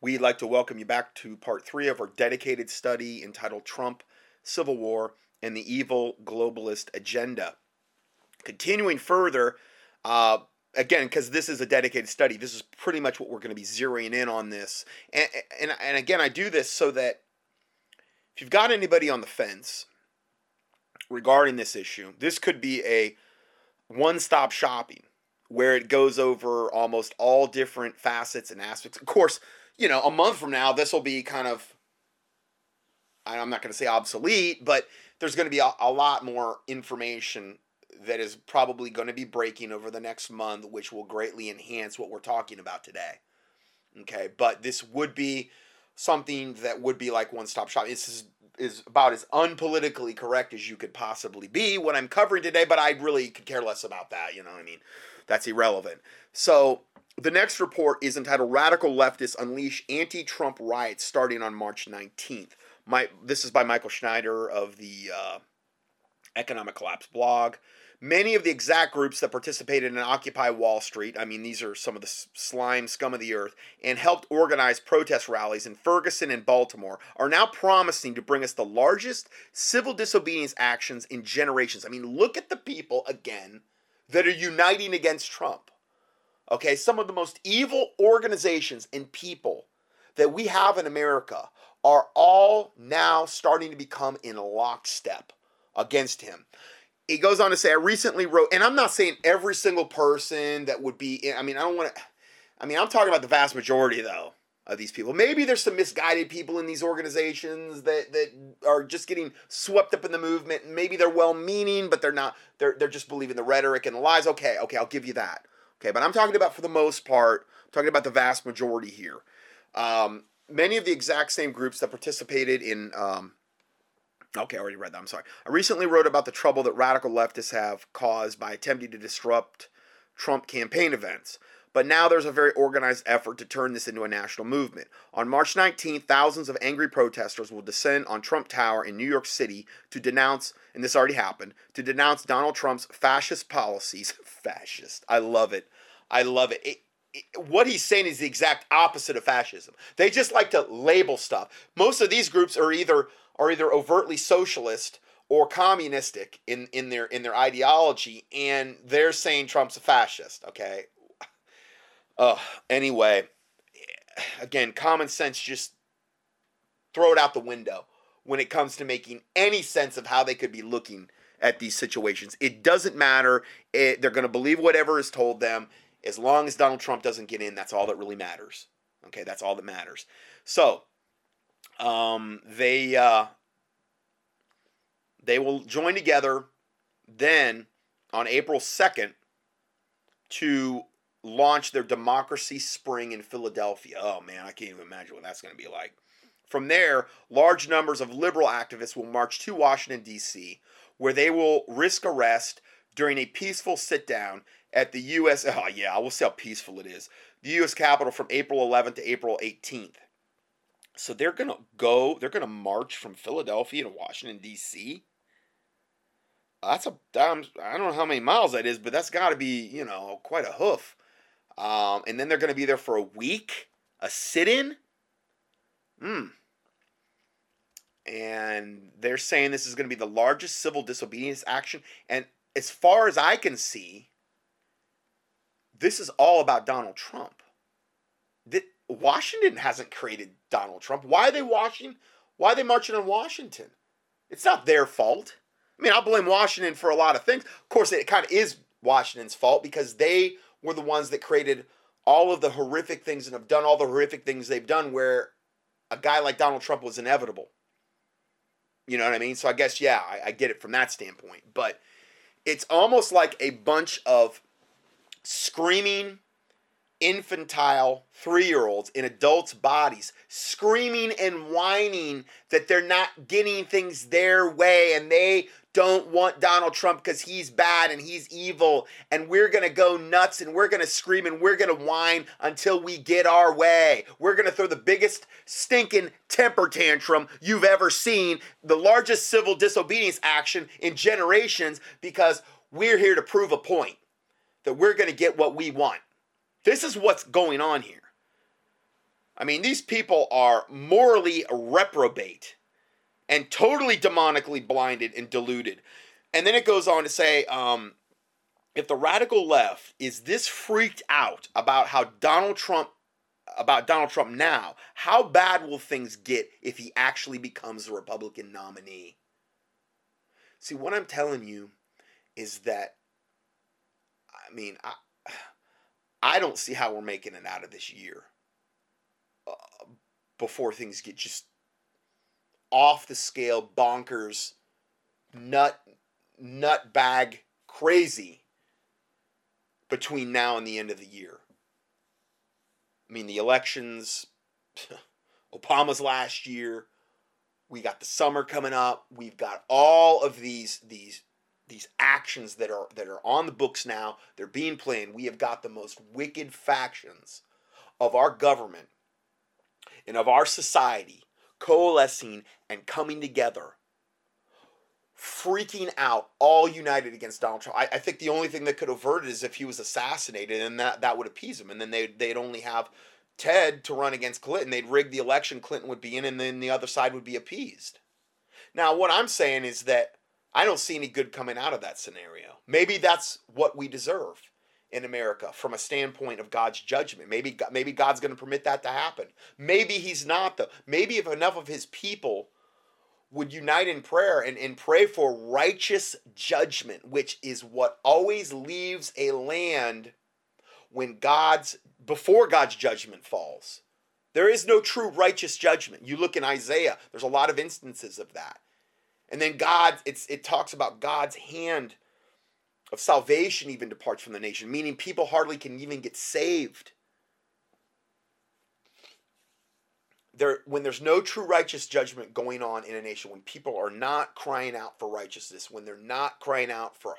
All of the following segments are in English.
We'd like to welcome you back to part 3 of our dedicated study entitled Trump, Civil War, and the Evil Globalist Agenda. Continuing further, again, because this is a dedicated study, this is pretty much what we're going to be zeroing in on this. And again, I do this so that if you've got anybody on the fence regarding this issue, this could be a one-stop shopping where it goes over almost all different facets and aspects. Of course, you know, a month from now, this will be kind of, I'm not going to say obsolete, but there's going to be a lot more information that is probably going to be breaking over the next month, which will greatly enhance what we're talking about today. Okay, but this would be something that would be like one-stop shop. This is about as unpolitically correct as you could possibly be what I'm covering today, but I really could care less about that, you know what I mean? That's irrelevant. So the next report is entitled Radical Leftists Unleash Anti-Trump Riots Starting on March 19th. This is by Michael Schneider of the Economic Collapse blog. Many of the exact groups that participated in Occupy Wall Street, I mean, these are some of the scum of the earth, and helped organize protest rallies in Ferguson and Baltimore, are now promising to bring us the largest civil disobedience actions in generations. I mean, look at the people, again, that are uniting against Trump. Okay, some of the most evil organizations and people that we have in America are all now starting to become in lockstep against him. He goes on to say, I recently wrote, and I'm not saying every single person that would be, I'm talking about the vast majority, though, of these people. Maybe there's some misguided people in these organizations that are just getting swept up in the movement. Maybe they're well-meaning, but they're just believing the rhetoric and the lies. Okay, I'll give you that. Okay, but I'm talking about, for the most part, I'm talking about the vast majority here. Many of the exact same groups that participated in, okay, I already read that. I'm sorry. I recently wrote about the trouble that radical leftists have caused by attempting to disrupt Trump campaign events. But now there's a very organized effort to turn this into a national movement. On March 19th, thousands of angry protesters will descend on Trump Tower in New York City to denounce, and this already happened, to denounce Donald Trump's fascist policies. Fascist. I love it. I love it. What he's saying is the exact opposite of fascism. They just like to label stuff. Most of these groups are either overtly socialist or communistic in their ideology, and they're saying Trump's a fascist, okay? Anyway, again, common sense, just throw it out the window when it comes to making any sense of how they could be looking at these situations. It doesn't matter. They're going to believe whatever is told them. As long as Donald Trump doesn't get in, that's all that really matters. Okay, that's all that matters. So, they will join together then on April 2nd to launch their Democracy Spring in Philadelphia. Oh man, I can't even imagine what that's going to be like. From there, large numbers of liberal activists will march to Washington DC, where they will risk arrest during a peaceful sit down at the U.S. Oh yeah, I will see how peaceful it is. The U.S. Capitol from April 11th to April 18th. So they're going to march from Philadelphia to Washington, D.C.? I don't know how many miles that is, but that's got to be, you know, quite a hoof. And then they're going to be there for a week? A sit-in? And they're saying this is going to be the largest civil disobedience action. And as far as I can see, this is all about Donald Trump. Washington hasn't created Donald Trump. Why are they marching on Washington? It's not their fault. I mean, I'll blame Washington for a lot of things. Of course, it kind of is Washington's fault because they were the ones that created all of the horrific things and have done all the horrific things they've done where a guy like Donald Trump was inevitable. You know what I mean? So I guess, yeah, I get it from that standpoint. But it's almost like a bunch of screaming, infantile 3-year-olds in adults' bodies screaming and whining that they're not getting things their way and they don't want Donald Trump because he's bad and he's evil and we're going to go nuts and we're going to scream and we're going to whine until we get our way. We're going to throw the biggest stinking temper tantrum you've ever seen, the largest civil disobedience action in generations because we're here to prove a point that we're going to get what we want. This is what's going on here. I mean, these people are morally reprobate and totally demonically blinded and deluded. And then it goes on to say, if the radical left is this freaked out about how Donald Trump now, how bad will things get if he actually becomes the Republican nominee? See, what I'm telling you is that, I mean, I don't see how we're making it out of this year before things get just off the scale, bonkers, nutbag crazy between now and the end of the year. I mean, the elections, Obama's last year, we got the summer coming up, we've got all of these actions that are on the books now, they're being planned. We have got the most wicked factions of our government and of our society coalescing and coming together, freaking out, all united against Donald Trump. I think the only thing that could avert it is if he was assassinated, and that would appease him. And then they'd only have Ted to run against Clinton. They'd rig the election, Clinton would be in, and then the other side would be appeased. Now, what I'm saying is that I don't see any good coming out of that scenario. Maybe that's what we deserve in America from a standpoint of God's judgment. Maybe God's going to permit that to happen. Maybe he's not, though. Maybe if enough of his people would unite in prayer and pray for righteous judgment, which is what always leaves a land before God's judgment falls. There is no true righteous judgment. You look in Isaiah, there's a lot of instances of that. And then it talks about God's hand of salvation even departs from the nation, meaning people hardly can even get saved. When there's no true righteous judgment going on in a nation, when people are not crying out for righteousness, when they're not crying out for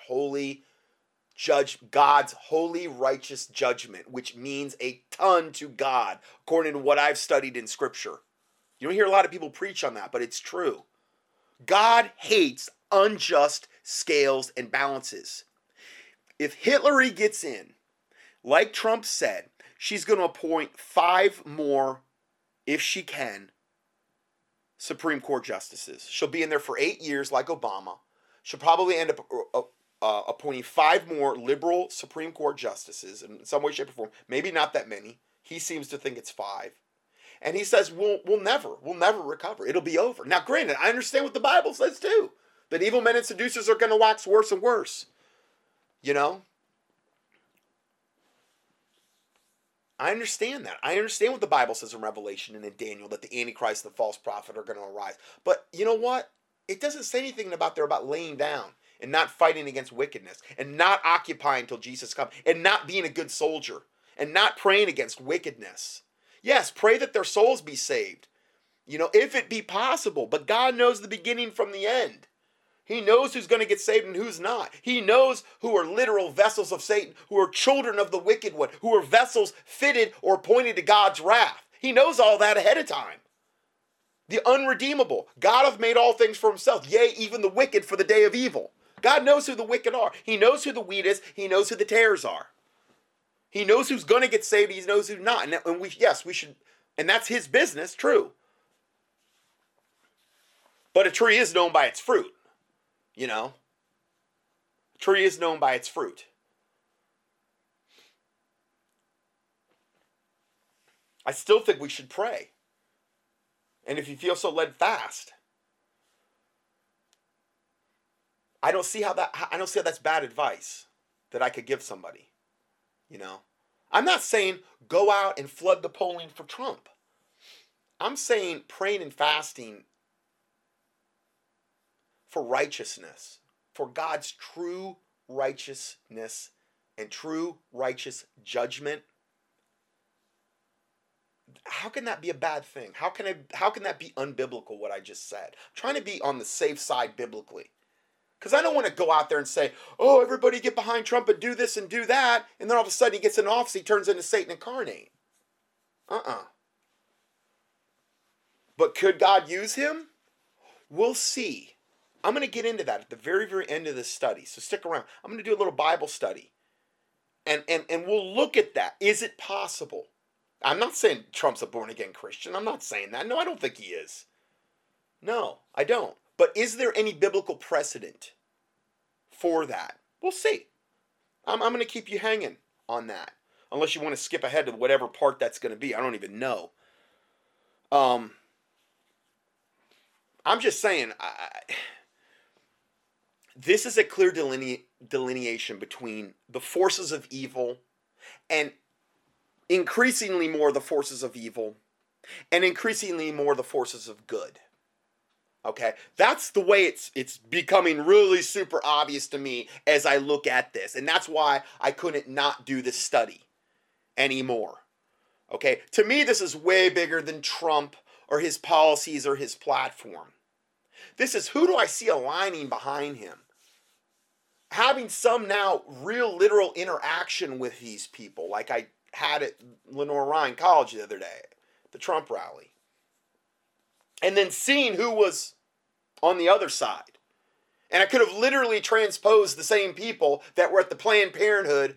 God's holy righteous judgment, which means a ton to God, according to what I've studied in Scripture. You don't hear a lot of people preach on that, but it's true. God hates unjust scales and balances. If Hillary gets in, like Trump said, she's going to appoint 5 more, if she can, Supreme Court justices. She'll be in there for 8 years like Obama. She'll probably end up appointing 5 more liberal Supreme Court justices in some way, shape, or form. Maybe not that many. He seems to think it's 5. And he says, we'll never recover. It'll be over. Now, granted, I understand what the Bible says too, that evil men and seducers are going to wax worse and worse. You know? I understand that. I understand what the Bible says in Revelation and in Daniel, that the Antichrist and the false prophet are going to arise. But you know what? It doesn't say anything about laying down and not fighting against wickedness and not occupying till Jesus comes and not being a good soldier and not praying against wickedness. Yes, pray that their souls be saved, you know, if it be possible. But God knows the beginning from the end. He knows who's going to get saved and who's not. He knows who are literal vessels of Satan, who are children of the wicked one, who are vessels fitted or appointed to God's wrath. He knows all that ahead of time. The unredeemable. God hath made all things for himself, yea, even the wicked for the day of evil. God knows who the wicked are. He knows who the wheat is. He knows who the tares are. He knows who's going to get saved. He knows who's not. And we should, and that's his business, true. But a tree is known by its fruit. You know, a tree is known by its fruit. I still think we should pray. And if you feel so led, fast. I don't see how that's bad advice that I could give somebody. You know, I'm not saying go out and flood the polling for Trump. I'm saying praying and fasting for righteousness, for God's true righteousness and true righteous judgment. How can that be a bad thing? How can that be unbiblical, what I just said? I'm trying to be on the safe side biblically. Because I don't want to go out there and say, oh, everybody get behind Trump and do this and do that, and then all of a sudden he gets in office, he turns into Satan incarnate. But could God use him? We'll see. I'm going to get into that at the very, very end of this study. So stick around. I'm going to do a little Bible study. And we'll look at that. Is it possible? I'm not saying Trump's a born-again Christian. I'm not saying that. No, I don't think he is. No, I don't. But is there any biblical precedent for that? We'll see. I'm going to keep you hanging on that. Unless you want to skip ahead to whatever part that's going to be. I don't even know. I'm just saying, this is a clear delineation between the forces of evil and increasingly more the forces of evil and increasingly more the forces of good. Okay, that's the way it's becoming really super obvious to me as I look at this. And that's why I couldn't not do this study anymore. Okay, to me, this is way bigger than Trump or his policies or his platform. This is, who do I see aligning behind him? Having some now real literal interaction with these people, like I had at Lenoir-Rhyne College the other day, the Trump rally. And then seeing who was on the other side. And I could have literally transposed the same people that were at the Planned Parenthood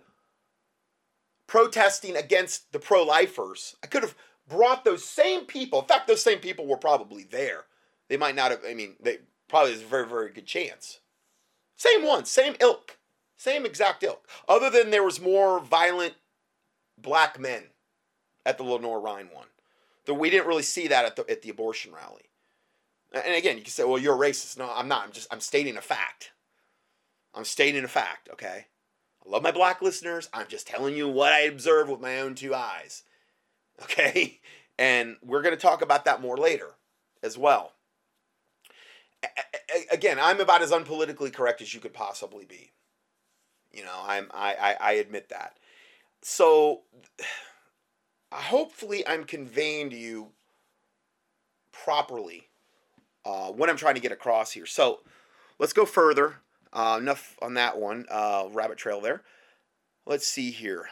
protesting against the pro-lifers. I could have brought those same people. In fact, those same people were probably there. They might not have, I mean, they probably is a very, very good chance. Same one, same ilk, same exact ilk. Other than there was more violent black men at the Lenoir-Rhyne one. Though we didn't really see that at the abortion rally. And again, you can say, well, you're racist. No, I'm not. I'm stating a fact. I'm stating a fact, okay? I love my black listeners. I'm just telling you what I observed with my own two eyes. Okay? And we're going to talk about that more later as well. Again, I'm about as unpolitically correct as you could possibly be. You know, I admit that. So hopefully I'm conveying to you properly what I'm trying to get across here. So let's go further. Enough on that one. Rabbit trail there. Let's see here.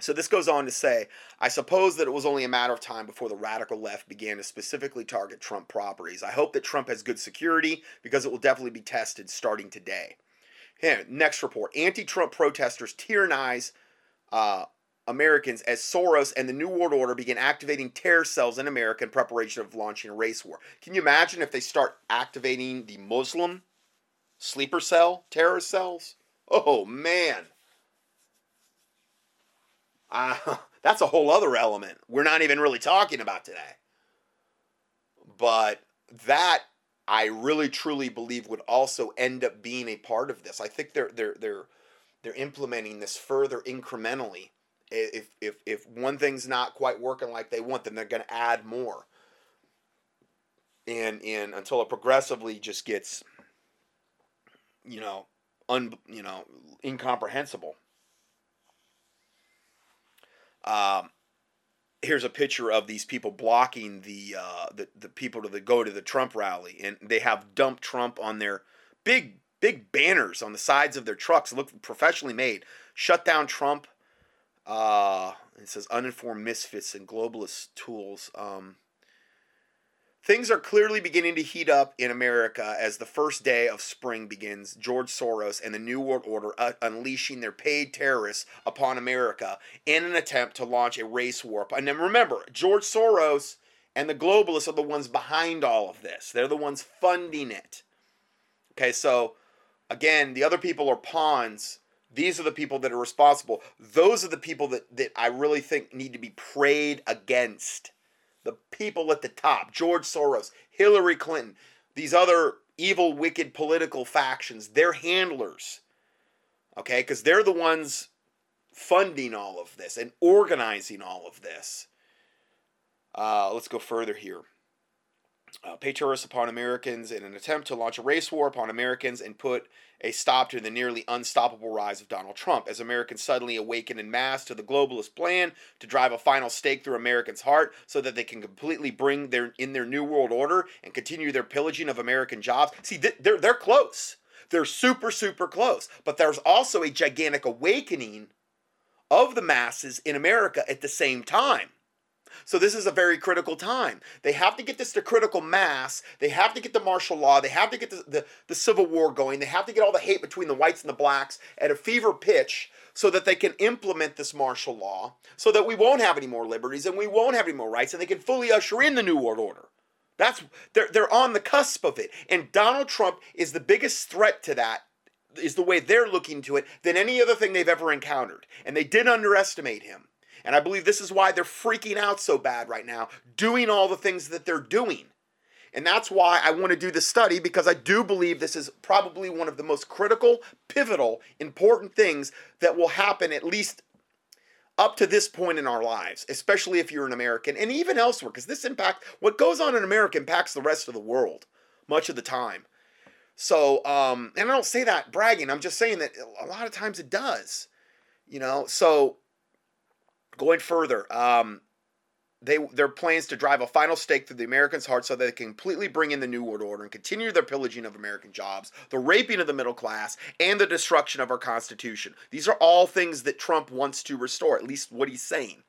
So this goes on to say, I suppose that it was only a matter of time before the radical left began to specifically target Trump properties. I hope that Trump has good security because it will definitely be tested starting today. Here, next report. Anti-Trump protesters tyrannize Americans as Soros and the New World Order begin activating terror cells in America in preparation of launching a race war. Can you imagine if they start activating the Muslim sleeper cell, terror cells? Oh, man. That's a whole other element we're not even really talking about today. But that, I really truly believe, would also end up being a part of this. I think they're implementing this further incrementally. If one thing's not quite working like they want, then they're going to add more. And until it progressively just gets, incomprehensible. Here's a picture of these people blocking the people to go to the Trump rally, and they have "Dump Trump" on their big banners on the sides of their trucks. Look, professionally made. Shut down Trump. It says uninformed misfits and globalist tools. Things are clearly beginning to heat up in America as the first day of spring begins. George Soros and the New World Order unleashing their paid terrorists upon America in an attempt to launch a race war. And then remember, George Soros and the globalists are the ones behind all of this. They're the ones funding it. Okay, so again, the other people are pawns. These are the people that are responsible. Those are the people that I really think need to be prayed against. The people at the top, George Soros, Hillary Clinton, these other evil, wicked political factions, they're handlers, okay? Because they're the ones funding all of this and organizing all of this. Let's go further here. Pay terrorists upon Americans in an attempt to launch a race war upon Americans and put a stop to the nearly unstoppable rise of Donald Trump as Americans suddenly awaken in mass to the globalist plan to drive a final stake through Americans' heart so that they can completely bring in their New World Order and continue their pillaging of American jobs. See, they're close. They're super, super close. But there's also a gigantic awakening of the masses in America at the same time. So this is a very critical time. They have to get this to critical mass. They have to get the martial law. They have to get the Civil War going. They have to get all the hate between the whites and the blacks at a fever pitch so that they can implement this martial law, so that we won't have any more liberties and we won't have any more rights, and they can fully usher in the New World Order. They're on the cusp of it. And Donald Trump is the biggest threat to that, is the way they're looking to it, than any other thing they've ever encountered. And they did underestimate him. And I believe this is why they're freaking out so bad right now, doing all the things that they're doing. And that's why I want to do this study, because I do believe this is probably one of the most critical, pivotal, important things that will happen at least up to this point in our lives, especially if you're an American, and even elsewhere, because this impact, what goes on in America impacts the rest of the world much of the time. So, and I don't say that bragging, I'm just saying that a lot of times it does, you know. So, going further, their plans to drive a final stake through the Americans' hearts so that they can completely bring in the New World Order and continue their pillaging of American jobs, the raping of the middle class, and the destruction of our Constitution. These are all things that Trump wants to restore, at least what he's saying,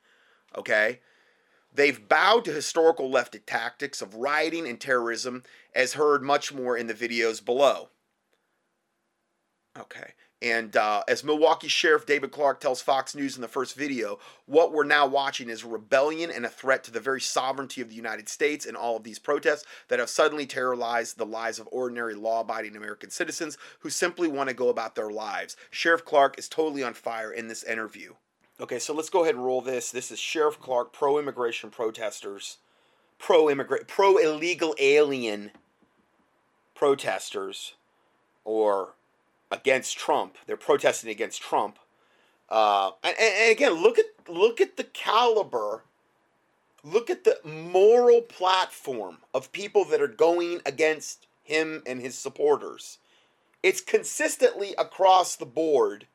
okay? They've bowed to historical leftist tactics of rioting and terrorism, as heard much more in the videos below. Okay. And as Milwaukee Sheriff David Clark tells Fox News in the first video, what we're now watching is a rebellion and a threat to the very sovereignty of the United States, and all of these protests that have suddenly terrorized the lives of ordinary law-abiding American citizens who simply want to go about their lives. Sheriff Clark is totally on fire in this interview. Okay, so let's go ahead and roll this. This is Sheriff Clark, pro-immigration protesters, pro-illegal alien protesters, or against Trump. They're protesting against Trump. And again, look at the caliber, look at the moral platform of people that are going against him and his supporters. It's consistently across the board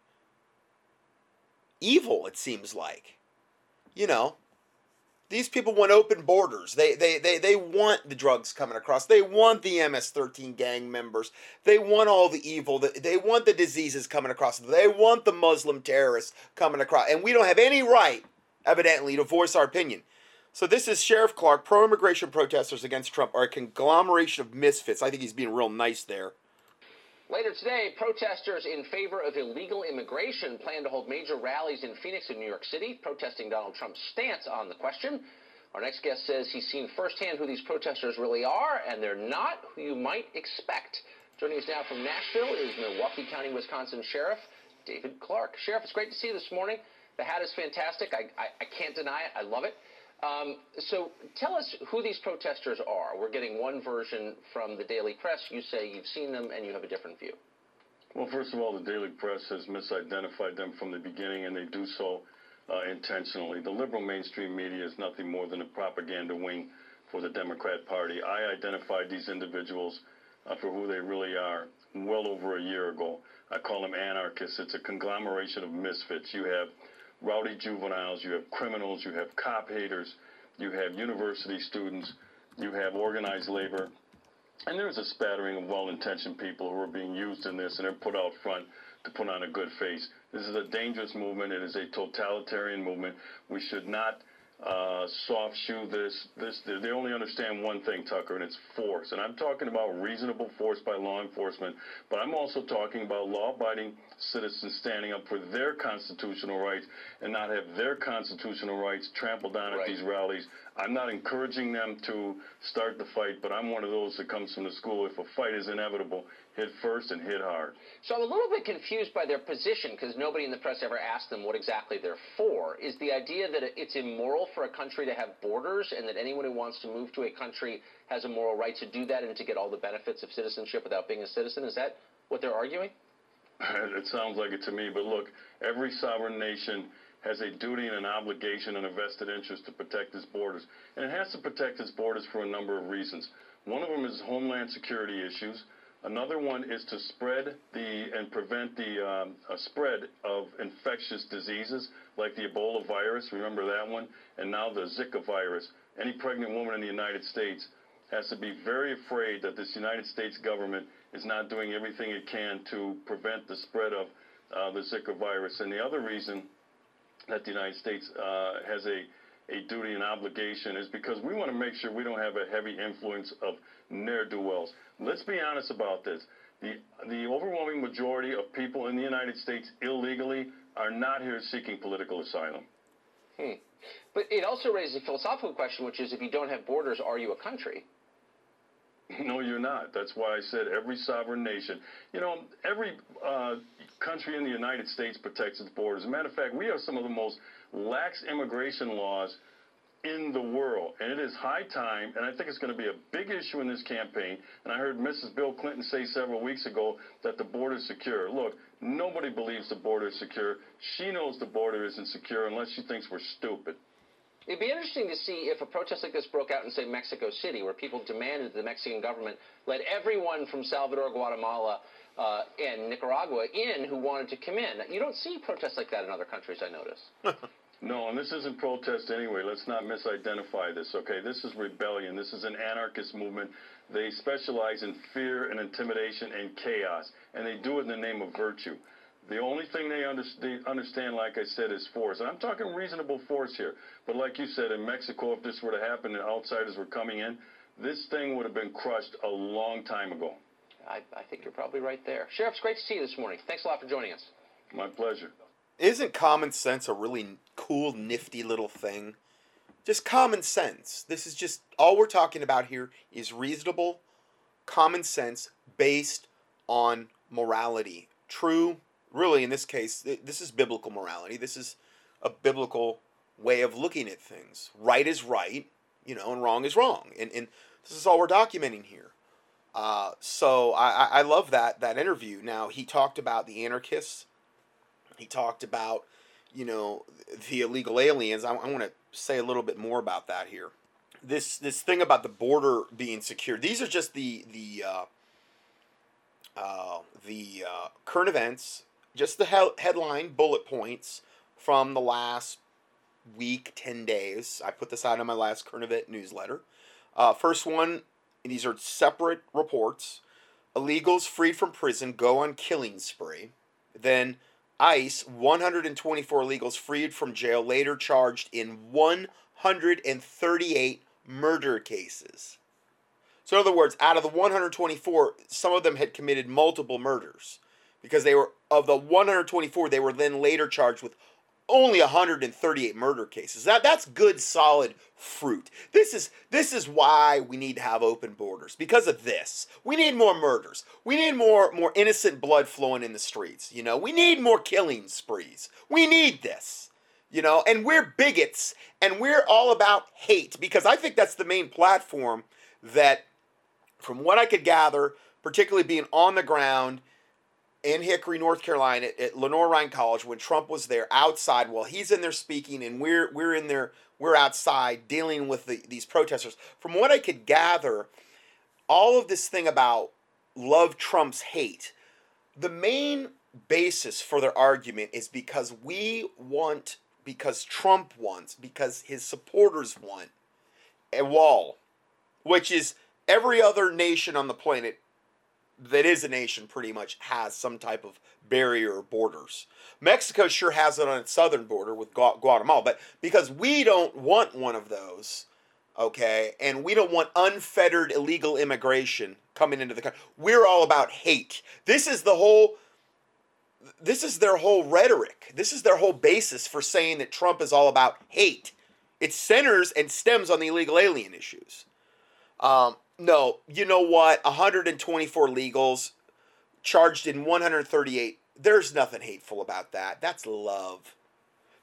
evil, it seems like. You know, these people want open borders. They want the drugs coming across. They want the MS-13 gang members. They want all the evil. They want the diseases coming across. They want the Muslim terrorists coming across. And we don't have any right, evidently, to voice our opinion. So this is Sheriff Clark. Pro-immigration protesters against Trump are a conglomeration of misfits. I think he's being real nice there. Later today, protesters in favor of illegal immigration plan to hold major rallies in Phoenix and New York City, protesting Donald Trump's stance on the question. Our next guest says he's seen firsthand who these protesters really are, and they're not who you might expect. Joining us now from Nashville is Milwaukee County, Wisconsin Sheriff David Clark. Sheriff, it's great to see you this morning. The hat is fantastic. I can't deny it. I love it. So tell us who these protesters are. We're getting one version from the Daily Press. You say you've seen them and you have a different view. Well, first of all, the Daily Press has misidentified them from the beginning, and they do so intentionally. The liberal mainstream media is nothing more than a propaganda wing for the Democrat Party. I identified these individuals for who they really are well over a year ago. I call them anarchists. It's a conglomeration of misfits. You have rowdy juveniles, you have criminals, you have cop haters, you have university students, you have organized labor, and there's a spattering of well-intentioned people who are being used in this, and they're put out front to put on a good face. This is a dangerous movement. It is a totalitarian movement. We should not soft shoe this. They only understand one thing, Tucker, and it's force. And I'm talking about reasonable force by law enforcement, but I'm also talking about law-abiding citizens standing up for their constitutional rights and not have their constitutional rights trampled down at these rallies. I'm not encouraging them to start the fight, but I'm one of those that comes from the school. If a fight is inevitable, hit first and hit hard. So I'm a little bit confused by their position, because nobody in the press ever asked them what exactly they're for. Is the idea that it's immoral for a country to have borders, and that anyone who wants to move to a country has a moral right to do that and to get all the benefits of citizenship without being a citizen? Is that what they're arguing? It sounds like it to me, but look, every sovereign nation has a duty and an obligation and a vested interest to protect its borders. And it has to protect its borders for a number of reasons. One of them is homeland security issues. Another one is to spread and prevent the spread of infectious diseases like the Ebola virus, remember that one, and now the Zika virus. Any pregnant woman in the United States has to be very afraid that this United States government is not doing everything it can to prevent the spread of the Zika virus. And the other reason that the United States has a duty and obligation is because we want to make sure we don't have a heavy influence of ne'er-do-wells. Let's be honest about this. The overwhelming majority of people in the United States illegally are not here seeking political asylum. But it also raises a philosophical question, which is, if you don't have borders, are you a country? No, you're not. That's why I said every sovereign nation. You know, every country in the United States protects its borders. As a matter of fact, we have some of the most lax immigration laws in the world, and it is high time, and I think it's going to be a big issue in this campaign, and I heard Mrs. Bill Clinton say several weeks ago that the border is secure. Look, nobody believes the border is secure. She knows the border isn't secure unless she thinks we're stupid. It'd be interesting to see if a protest like this broke out in, say, Mexico City, where people demanded the Mexican government let everyone from Salvador, Guatemala, and Nicaragua in who wanted to come in. You don't see protests like that in other countries, I notice. No, and this isn't protest anyway. Let's not misidentify this, okay? This is rebellion. This is an anarchist movement. They specialize in fear and intimidation and chaos, and they do it in the name of virtue. The only thing they understand, like I said, is force. And I'm talking reasonable force here. But like you said, in Mexico, if this were to happen and outsiders were coming in, this thing would have been crushed a long time ago. I think you're probably right there. Sheriff, it's great to see you this morning. Thanks a lot for joining us. My pleasure. Isn't common sense a really cool, nifty little thing? Just common sense. This is just, all we're talking about here is reasonable common sense based on morality. True. Really, in this case, this is biblical morality. This is a biblical way of looking at things. Right is right, you know, and wrong is wrong. And this is all we're documenting here. So I love that interview. Now, he talked about the anarchists. He talked about, you know, the illegal aliens. I want to say a little bit more about that here. This thing about the border being secure. These are just the current events. Just the headline bullet points from the last week, 10 days. I put this out in my last current event newsletter. First one, and these are separate reports. Illegals freed from prison go on killing spree. Then ICE, 124 illegals freed from jail, later charged in 138 murder cases. So in other words, out of the 124, some of them had committed multiple murders. Because they were, of the 124, they were then later charged with only 138 murder cases. That's good, solid fruit. This is why we need to have open borders. Because of this, we need more murders. We need more innocent blood flowing in the streets. You know, we need more killing sprees. We need this. You know, and we're bigots, and we're all about hate. Because I think that's the main platform that, from what I could gather, particularly being on the ground in Hickory, North Carolina, at Lenoir-Rhyne College, when Trump was there outside, well, he's in there speaking, and we're in there, we're outside dealing with these protesters. From what I could gather, all of this thing about love Trump's hate, the main basis for their argument is because we want, because Trump wants, because his supporters want a wall, which is every other nation on the planet that is a nation pretty much has some type of barrier or borders. Mexico sure has it on its southern border with Guatemala, but because we don't want one of those, okay, and we don't want unfettered illegal immigration coming into the country, we're all about hate. This is their whole rhetoric. This is their whole basis for saying that Trump is all about hate. It centers and stems on the illegal alien issues. No, you know what? 124 illegals charged in 138. There's nothing hateful about that. That's love.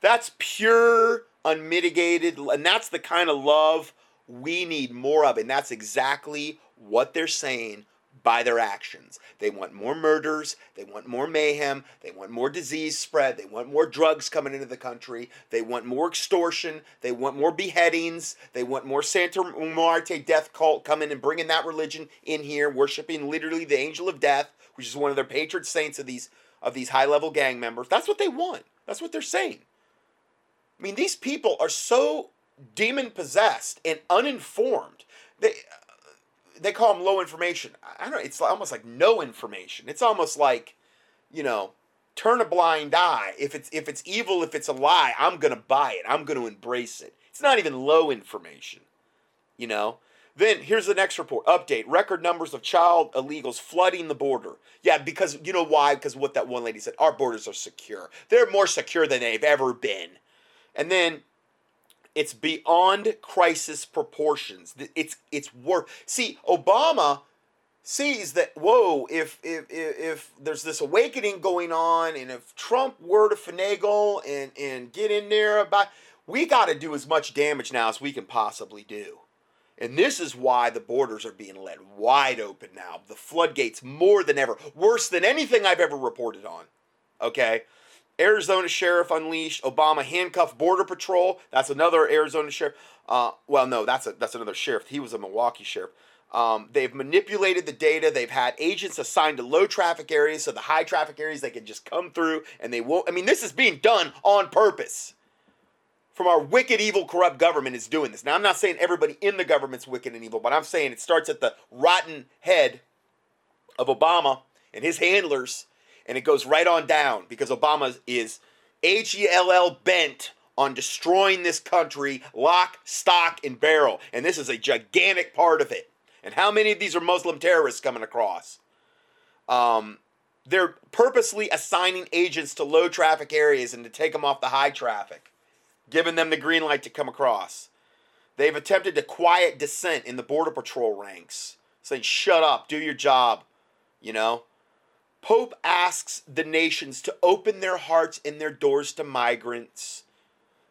That's pure, unmitigated, and that's the kind of love we need more of. And that's exactly what they're saying by their actions. They want more murders. They want more mayhem. They want more disease spread. They want more drugs coming into the country. They want more extortion. They want more beheadings. They want more Santa Muerte death cult coming and bringing that religion in here, worshiping literally the angel of death, which is one of their patron saints of these high-level gang members. That's what they want. That's what they're saying. I mean, these people are so demon-possessed and uninformed. They call them low information. I don't know. It's almost like no information. It's almost like, you know, turn a blind eye. If it's evil, if it's a lie, I'm going to buy it. I'm going to embrace it. It's not even low information, you know. Then here's the next report. Update. Record numbers of child illegals flooding the border. Yeah, because you know why? Because what that one lady said, our borders are secure. They're more secure than they've ever been. And then it's beyond crisis proportions. It's worse. See, Obama sees that, whoa, if there's this awakening going on, and if Trump were to finagle and get in there, we got to do as much damage now as we can possibly do. And this is why the borders are being let wide open now. The floodgates more than ever. Worse than anything I've ever reported on. Okay? Arizona sheriff unleashed. Obama handcuffed border patrol. That's another Arizona sheriff. Well, no, that's another sheriff. He was a Milwaukee sheriff. They've manipulated the data. They've had agents assigned to low traffic areas, so the high traffic areas they can just come through and they won't. I mean, this is being done on purpose. From our wicked, evil, corrupt government is doing this. Now, I'm not saying everybody in the government's wicked and evil, but I'm saying it starts at the rotten head of Obama and his handlers, and it goes right on down because Obama is H-E-L-L bent on destroying this country lock, stock, and barrel. And this is a gigantic part of it. And how many of these are Muslim terrorists coming across? They're purposely assigning agents to low traffic areas and to take them off the high traffic, giving them the green light to come across. They've attempted to quiet dissent in the Border Patrol ranks, saying, shut up, do your job, you know. Pope asks the nations to open their hearts and their doors to migrants.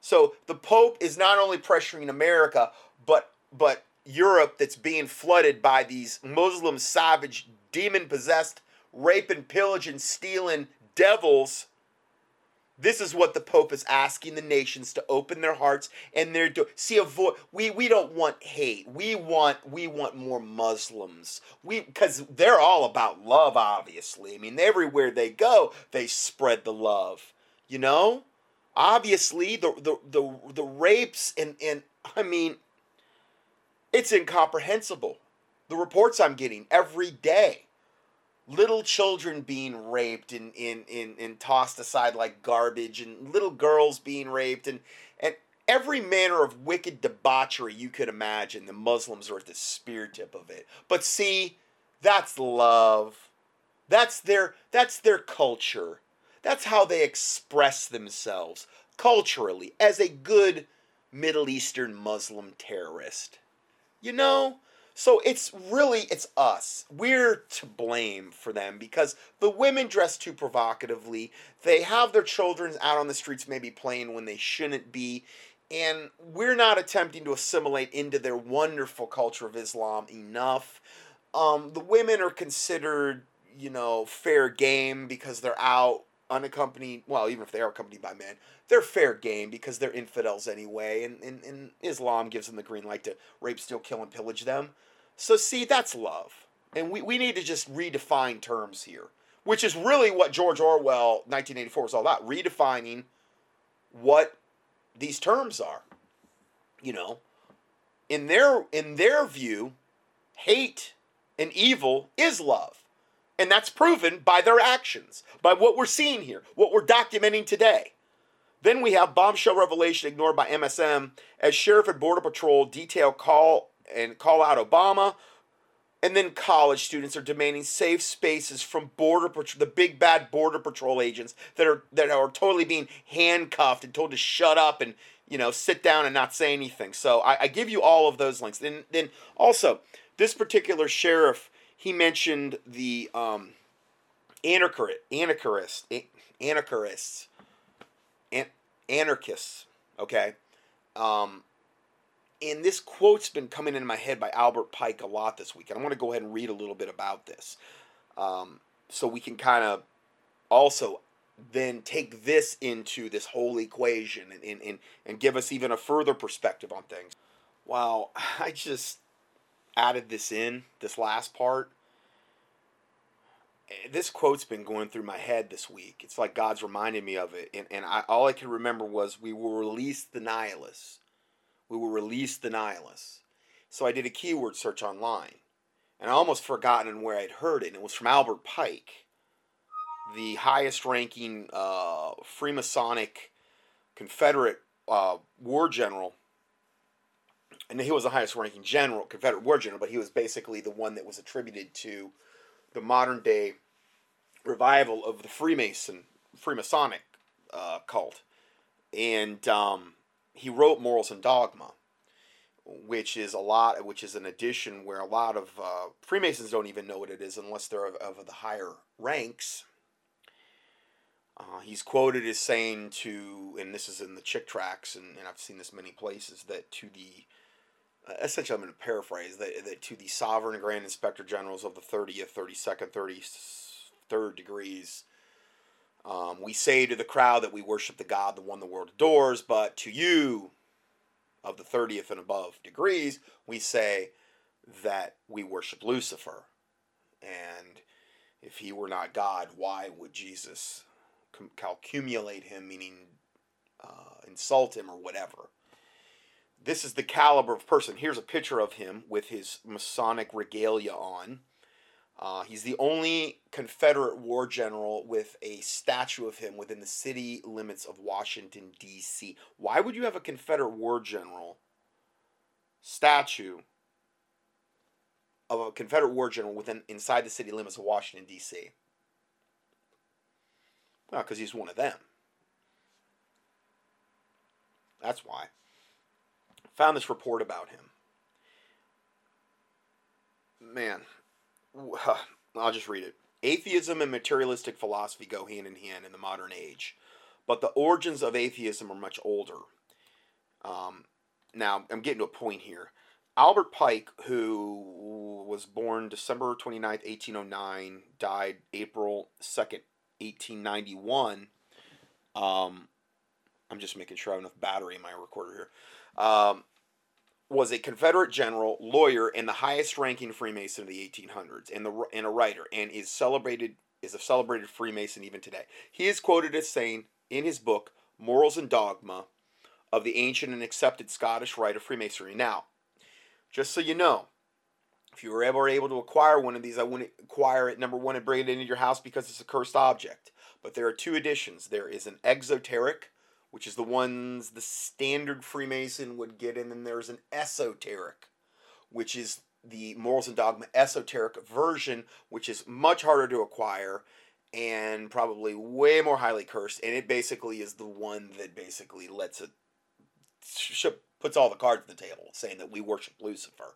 So the Pope is not only pressuring America, but Europe that's being flooded by these Muslim, savage, demon-possessed, raping, pillaging, stealing devils. This is what the Pope is asking the nations to open their hearts and their doors. See, we don't want hate. We want more Muslims. Because they're all about love, obviously. I mean, everywhere they go, they spread the love. You know? Obviously, the rapes and I mean, it's incomprehensible. The reports I'm getting every day. Little children being raped and tossed aside like garbage, and little girls being raped, and every manner of wicked debauchery you could imagine. The Muslims are at the spear tip of it. But see, that's love. That's their culture. That's how they express themselves culturally as a good Middle Eastern Muslim terrorist. You know? So it's us. We're to blame for them because the women dress too provocatively. They have their children out on the streets maybe playing when they shouldn't be. And we're not attempting to assimilate into their wonderful culture of Islam enough. The women are considered, you know, fair game because they're out unaccompanied. Well, even if they are accompanied by men, they're fair game because they're infidels anyway. And Islam gives them the green light to rape, steal, kill, and pillage them. So see, that's love. And we need to just redefine terms here, which is really what George Orwell 1984 was all about, redefining what these terms are. You know, in their view, hate and evil is love. And that's proven by their actions, by what we're seeing here, what we're documenting today. Then we have bombshell revelation ignored by MSM as Sheriff and Border Patrol detail call out Obama, and then college students are demanding safe spaces from the big bad Border Patrol agents that are totally being handcuffed and told to shut up and, you know, sit down and not say anything. So I give you all of those links. Then also this particular sheriff, he mentioned the anarchists. Okay. And this quote's been coming into my head by Albert Pike a lot this week. And I want to go ahead and read a little bit about this. So we can kind of also then take this into this whole equation and give us even a further perspective on things. Wow, I just added this in, this last part. This quote's been going through my head this week. It's like God's reminded me of it. And all I can remember was, we will release the nihilists. We will release the nihilists. So I did a keyword search online, and I almost forgotten where I'd heard it. And it was from Albert Pike, the highest ranking Freemasonic Confederate war general and he was the highest ranking general, Confederate war general, but he was basically the one that was attributed to the modern day revival of the Freemasonic cult. And he wrote Morals and Dogma, which is an edition where a lot of Freemasons don't even know what it is unless they're of the higher ranks. He's quoted as saying to, and this is in the Chick Tracks, and I've seen this many places, that to the, essentially I'm going to paraphrase, that to the sovereign grand inspector generals of the 30th, 32nd, 33rd degrees, we say to the crowd that we worship the God, the one the world adores, but to you, of the 30th and above degrees, we say that we worship Lucifer. And if he were not God, why would Jesus calcumulate him, meaning insult him or whatever? This is the caliber of person. Here's a picture of him with his Masonic regalia on. He's the only Confederate war general with a statue of him within the city limits of Washington, DC. Why would you have a Confederate war general statue of a Confederate war general inside the city limits of Washington, DC? Well, because he's one of them. That's why. I found this report about him. Man. I'll just read it. Atheism and materialistic philosophy go hand in hand in the modern age, but the origins of atheism are much older. Now, I'm getting to a point here. Albert Pike, who was born December 29th, 1809, died April 2nd, 1891. I'm just making sure I have enough battery in my recorder here. Was a Confederate general, lawyer, and the highest-ranking Freemason of the 1800s, and a writer, and is a celebrated Freemason even today. He is quoted as saying in his book Morals and Dogma of the Ancient and Accepted Scottish Rite of Freemasonry. Now, just so you know, if you were ever able to acquire one of these, I wouldn't acquire it, number one, and bring it into your house because it's a cursed object. But there are two editions. There is an exoteric, which is the ones the standard Freemason would get, and then there's an esoteric, which is the Morals and Dogma esoteric version, which is much harder to acquire and probably way more highly cursed, and it basically is the one that basically puts all the cards on the table, saying that we worship Lucifer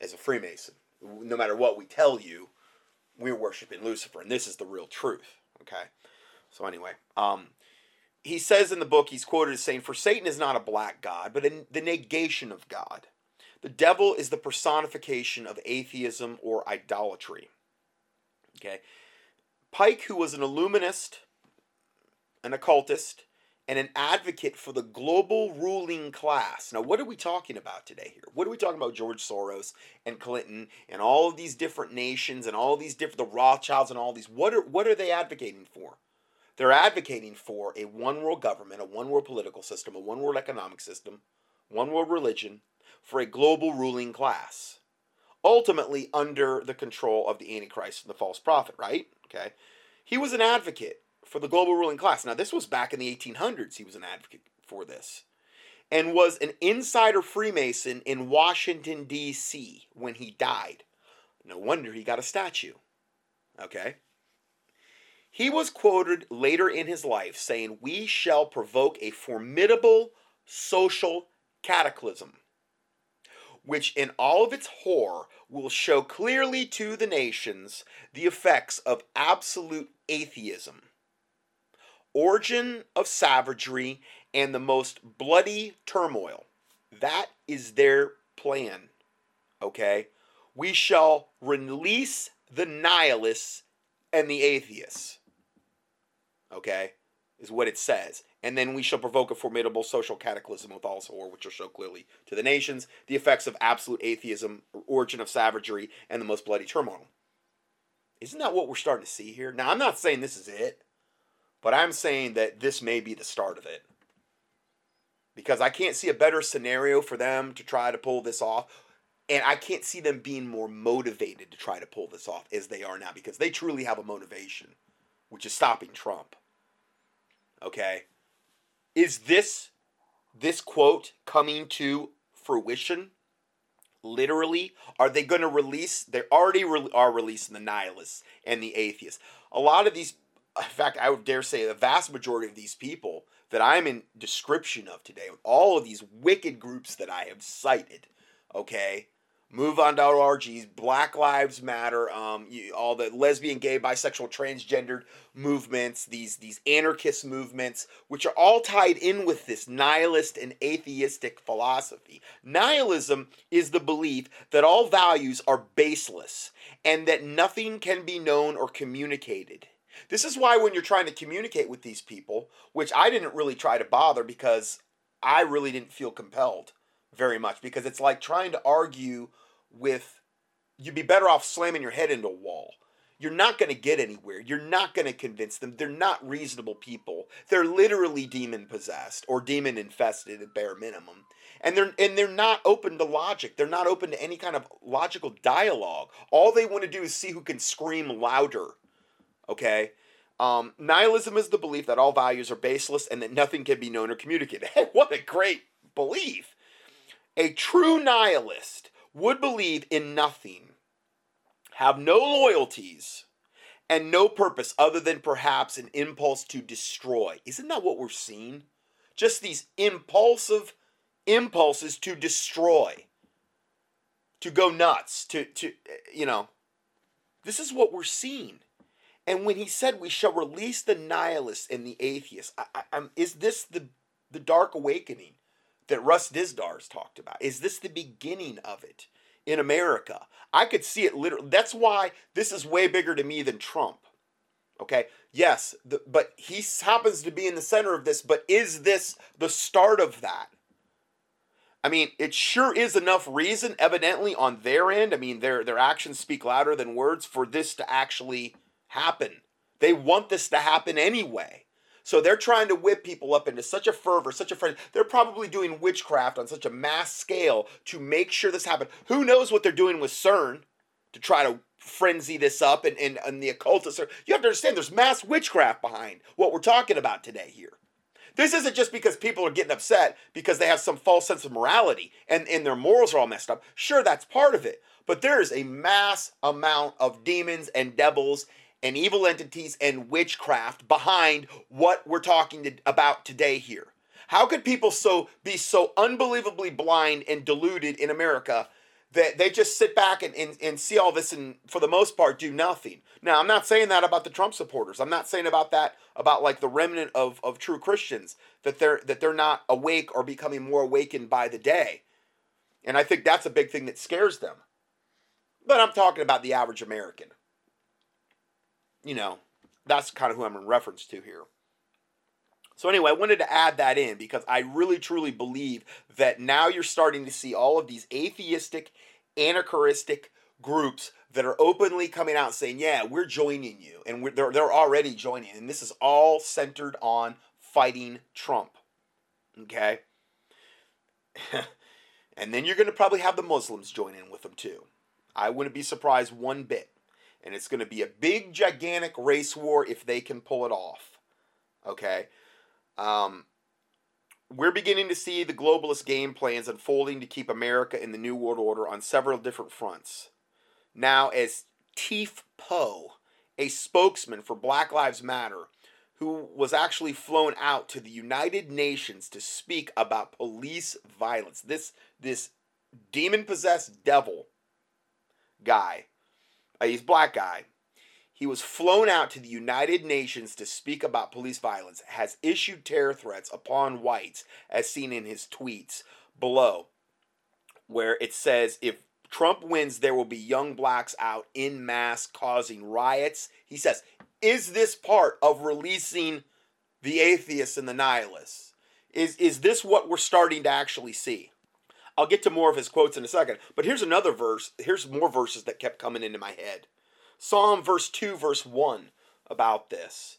as a Freemason. No matter what we tell you, we're worshiping Lucifer, and this is the real truth, okay? So anyway, he says in the book, he's quoted as saying, "For Satan is not a black god, but the negation of God. The devil is the personification of atheism or idolatry." Okay? Pike, who was an Illuminist, an occultist, and an advocate for the global ruling class. Now, what are we talking about today here? What are we talking about? George Soros and Clinton and all of these different nations and all these different, the Rothschilds and all these. What are they advocating for? They're advocating for a one-world government, a one-world political system, a one-world economic system, one-world religion, for a global ruling class, ultimately under the control of the Antichrist and the false prophet, right? Okay. He was an advocate for the global ruling class. Now, this was back in the 1800s. He was an advocate for this and was an insider Freemason in Washington, D.C. when he died. No wonder he got a statue. Okay. He was quoted later in his life saying, "We shall provoke a formidable social cataclysm, which in all of its horror will show clearly to the nations the effects of absolute atheism, origin of savagery, and the most bloody turmoil." That is their plan, okay? "We shall release the nihilists and the atheists," okay, is what it says. "And then we shall provoke a formidable social cataclysm with all horror, which will show clearly to the nations the effects of absolute atheism, origin of savagery, and the most bloody turmoil." Isn't that what we're starting to see here? Now, I'm not saying this is it, but I'm saying that this may be the start of it. Because I can't see a better scenario for them to try to pull this off. And I can't see them being more motivated to try to pull this off as they are now, because they truly have a motivation, which is stopping Trump. Okay? Is this quote coming to fruition? Literally, are they going to release? They already are releasing the nihilists and the atheists. A lot of these, in fact, I would dare say the vast majority of these people that I'm in description of today, all of these wicked groups that I have cited, okay, MoveOn.org, Black Lives Matter, all the lesbian, gay, bisexual, transgendered movements, these anarchist movements, which are all tied in with this nihilist and atheistic philosophy. Nihilism is the belief that all values are baseless and that nothing can be known or communicated. This is why when you're trying to communicate with these people, which I didn't really try to bother because I really didn't feel compelled very much, because it's like trying to argue with, you'd be better off slamming your head into a wall. You're not going to get anywhere. You're not going to convince them. They're not reasonable people. They're literally demon possessed or demon infested at bare minimum. And they're not open to logic. They're not open to any kind of logical dialogue. All they want to do is see who can scream louder. Okay? Nihilism is the belief that all values are baseless and that nothing can be known or communicated. Hey, what a great belief. A true nihilist would believe in nothing, have no loyalties, and no purpose other than perhaps an impulse to destroy. Isn't that what we're seeing? Just these impulses to destroy, to go nuts, to you know. This is what we're seeing. And when he said we shall release the nihilists and the atheists, is this the dark awakening that Russ Dizdar's talked about? Is this the beginning of it in America? I could see it literally. That's why this is way bigger to me than Trump. Okay? Yes, but he happens to be in the center of this, but is this the start of that? I mean, it sure is enough reason, evidently, on their end. I mean, their actions speak louder than words for this to actually happen. They want this to happen anyway. So they're trying to whip people up into such a fervor, such a frenzy. They're probably doing witchcraft on such a mass scale to make sure this happens. Who knows what they're doing with CERN to try to frenzy this up and the occultists. You have to understand there's mass witchcraft behind what we're talking about today here. This isn't just because people are getting upset because they have some false sense of morality and their morals are all messed up. Sure, that's part of it. But there is a mass amount of demons and devils and evil entities and witchcraft behind what we're talking about today here. How could people be so unbelievably blind and deluded in America that they just sit back and see all this and, for the most part, do nothing? Now, I'm not saying that about the Trump supporters. I'm not saying about like the remnant of true Christians, that they're not awake or becoming more awakened by the day. And I think that's a big thing that scares them. But I'm talking about the average American. You know, that's kind of who I'm in reference to here. So anyway, I wanted to add that in because I really truly believe that now you're starting to see all of these atheistic, anarchistic groups that are openly coming out saying, yeah, we're joining you. And they're already joining. And this is all centered on fighting Trump. Okay? And then you're going to probably have the Muslims join in with them too. I wouldn't be surprised one bit. And it's going to be a big, gigantic race war if they can pull it off. Okay? We're beginning to see the globalist game plans unfolding to keep America in the New World Order on several different fronts. Now, as Tef Poe, a spokesman for Black Lives Matter, who was actually flown out to the United Nations to speak about police violence. This demon-possessed devil guy. He's a black guy. He was flown out to the United Nations to speak about police violence, has issued terror threats upon whites, as seen in his tweets below, where it says, if Trump wins, there will be young blacks out en masse causing riots. He says, is this part of releasing the atheists and the nihilists? Is this what we're starting to actually see? I'll get to more of his quotes in a second, but here's another verse. Here's more verses that kept coming into my head. Psalm verse 2, verse 1 about this.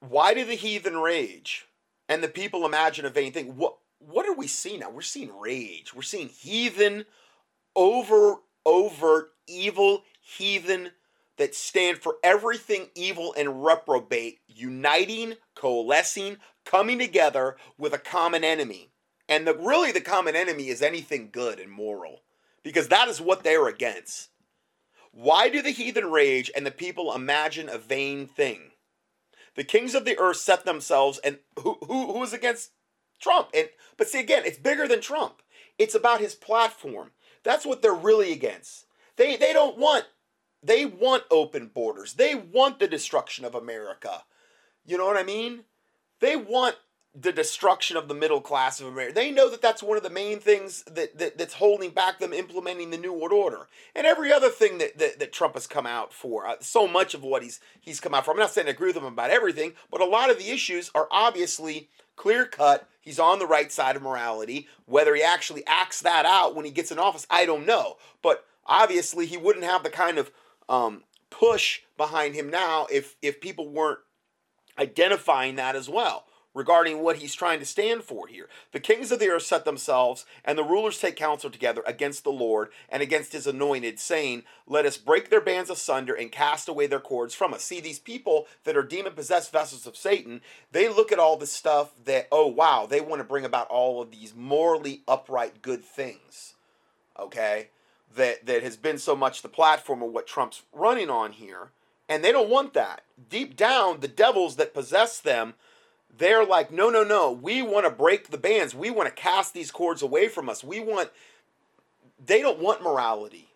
Why do the heathen rage and the people imagine a vain thing? What are we seeing now? We're seeing rage. We're seeing heathen, overt, evil heathen that stand for everything evil and reprobate, uniting, coalescing, coming together with a common enemy. And really the common enemy is anything good and moral, because that is what they're against. Why do the heathen rage and the people imagine a vain thing? The kings of the earth set themselves, and who is against Trump? But see, again, it's bigger than Trump. It's about his platform. That's what they're really against. They don't want, they want open borders. They want the destruction of America. You know what I mean? They want the destruction of the middle class of America. They know that that's one of the main things that's holding back them implementing the New World Order. And every other thing that Trump has come out for, so much of what he's come out for. I'm not saying I agree with him about everything, but a lot of the issues are obviously clear-cut. He's on the right side of morality. Whether he actually acts that out when he gets in office, I don't know. But obviously he wouldn't have the kind of push behind him now if people weren't identifying that as well, regarding what he's trying to stand for here. The kings of the earth set themselves, and the rulers take counsel together against the Lord and against his anointed, saying, let us break their bands asunder and cast away their cords from us. See, these people that are demon-possessed vessels of Satan, they look at all this stuff that, oh, wow, they want to bring about all of these morally upright good things, okay, that has been so much the platform of what Trump's running on here, and they don't want that. Deep down, the devils that possess them, they're like, no, no, no, we want to break the bands. We want to cast these cords away from us. They don't want morality.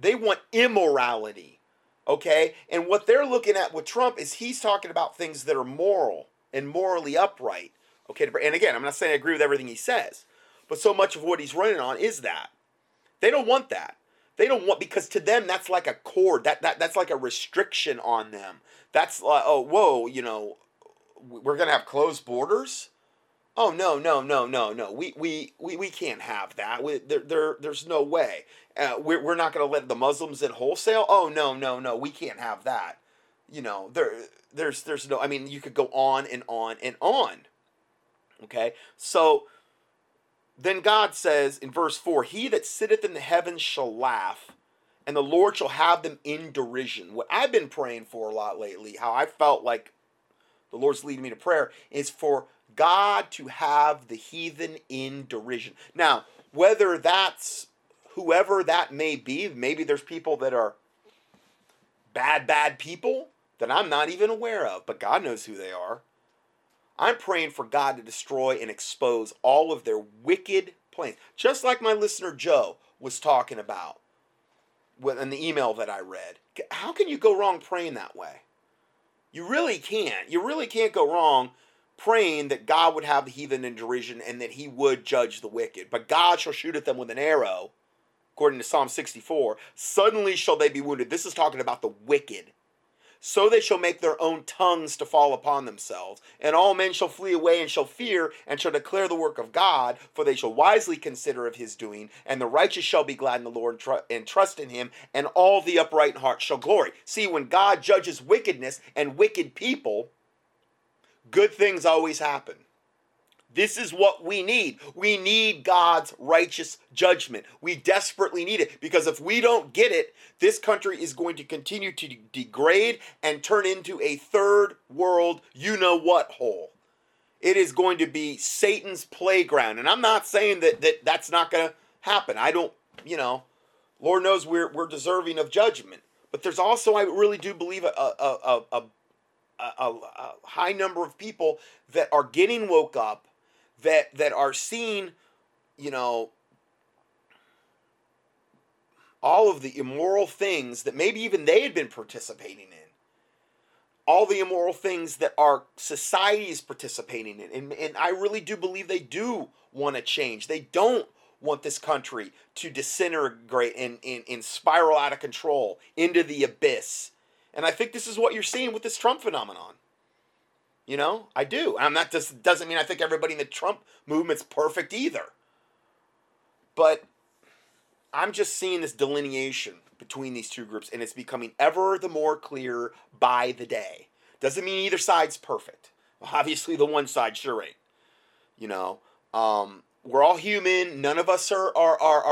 They want immorality, okay? And what they're looking at with Trump is he's talking about things that are moral and morally upright, okay? And again, I'm not saying I agree with everything he says, but so much of what he's running on is that. They don't want that. They don't want, because to them, that's like a cord. That's like a restriction on them. That's like, oh, whoa, you know, we're going to have closed borders? Oh, no, no, no, no, no. We can't have that. There's no way. We're not going to let the Muslims in wholesale? Oh, no, no, no. We can't have that. You know, there's no, I mean, you could go on and on and on. Okay? So then God says in verse 4, he that sitteth in the heavens shall laugh, and the Lord shall have them in derision. What I've been praying for a lot lately, how I felt like the Lord's leading me to prayer, is for God to have the heathen in derision. Now, whether that's whoever that may be, maybe there's people that are bad people that I'm not even aware of, but God knows who they are. I'm praying for God to destroy and expose all of their wicked plans, just like my listener Joe was talking about in the email that I read. How can you go wrong praying that way? You really can't. You really can't go wrong praying that God would have the heathen in derision and that he would judge the wicked. But God shall shoot at them with an arrow, according to Psalm 64. Suddenly shall they be wounded. This is talking about the wicked. So they shall make their own tongues to fall upon themselves. And all men shall flee away and shall fear and shall declare the work of God, for they shall wisely consider of his doing. And the righteous shall be glad in the Lord and trust in him, and all the upright in heart shall glory. See, when God judges wickedness and wicked people, good things always happen. This is what we need. We need God's righteous judgment. We desperately need it, because if we don't get it, this country is going to continue to degrade and turn into a third world you-know-what hole. It is going to be Satan's playground. And I'm not saying that's not going to happen. I don't, you know, Lord knows we're deserving of judgment. But there's also, I really do believe, a high number of people that are getting woke up, that are seeing, you know, all of the immoral things that maybe even they had been participating in, all the immoral things that our society is participating in. And I really do believe they do want to change. They don't want this country to disintegrate and spiral out of control into the abyss. And I think this is what you're seeing with this Trump phenomenon. You know, I do. And doesn't mean I think everybody in the Trump movement's perfect either. But I'm just seeing this delineation between these two groups, and it's becoming ever the more clear by the day. Doesn't mean either side's perfect. Obviously, the one side sure ain't. You know, we're all human. None of us are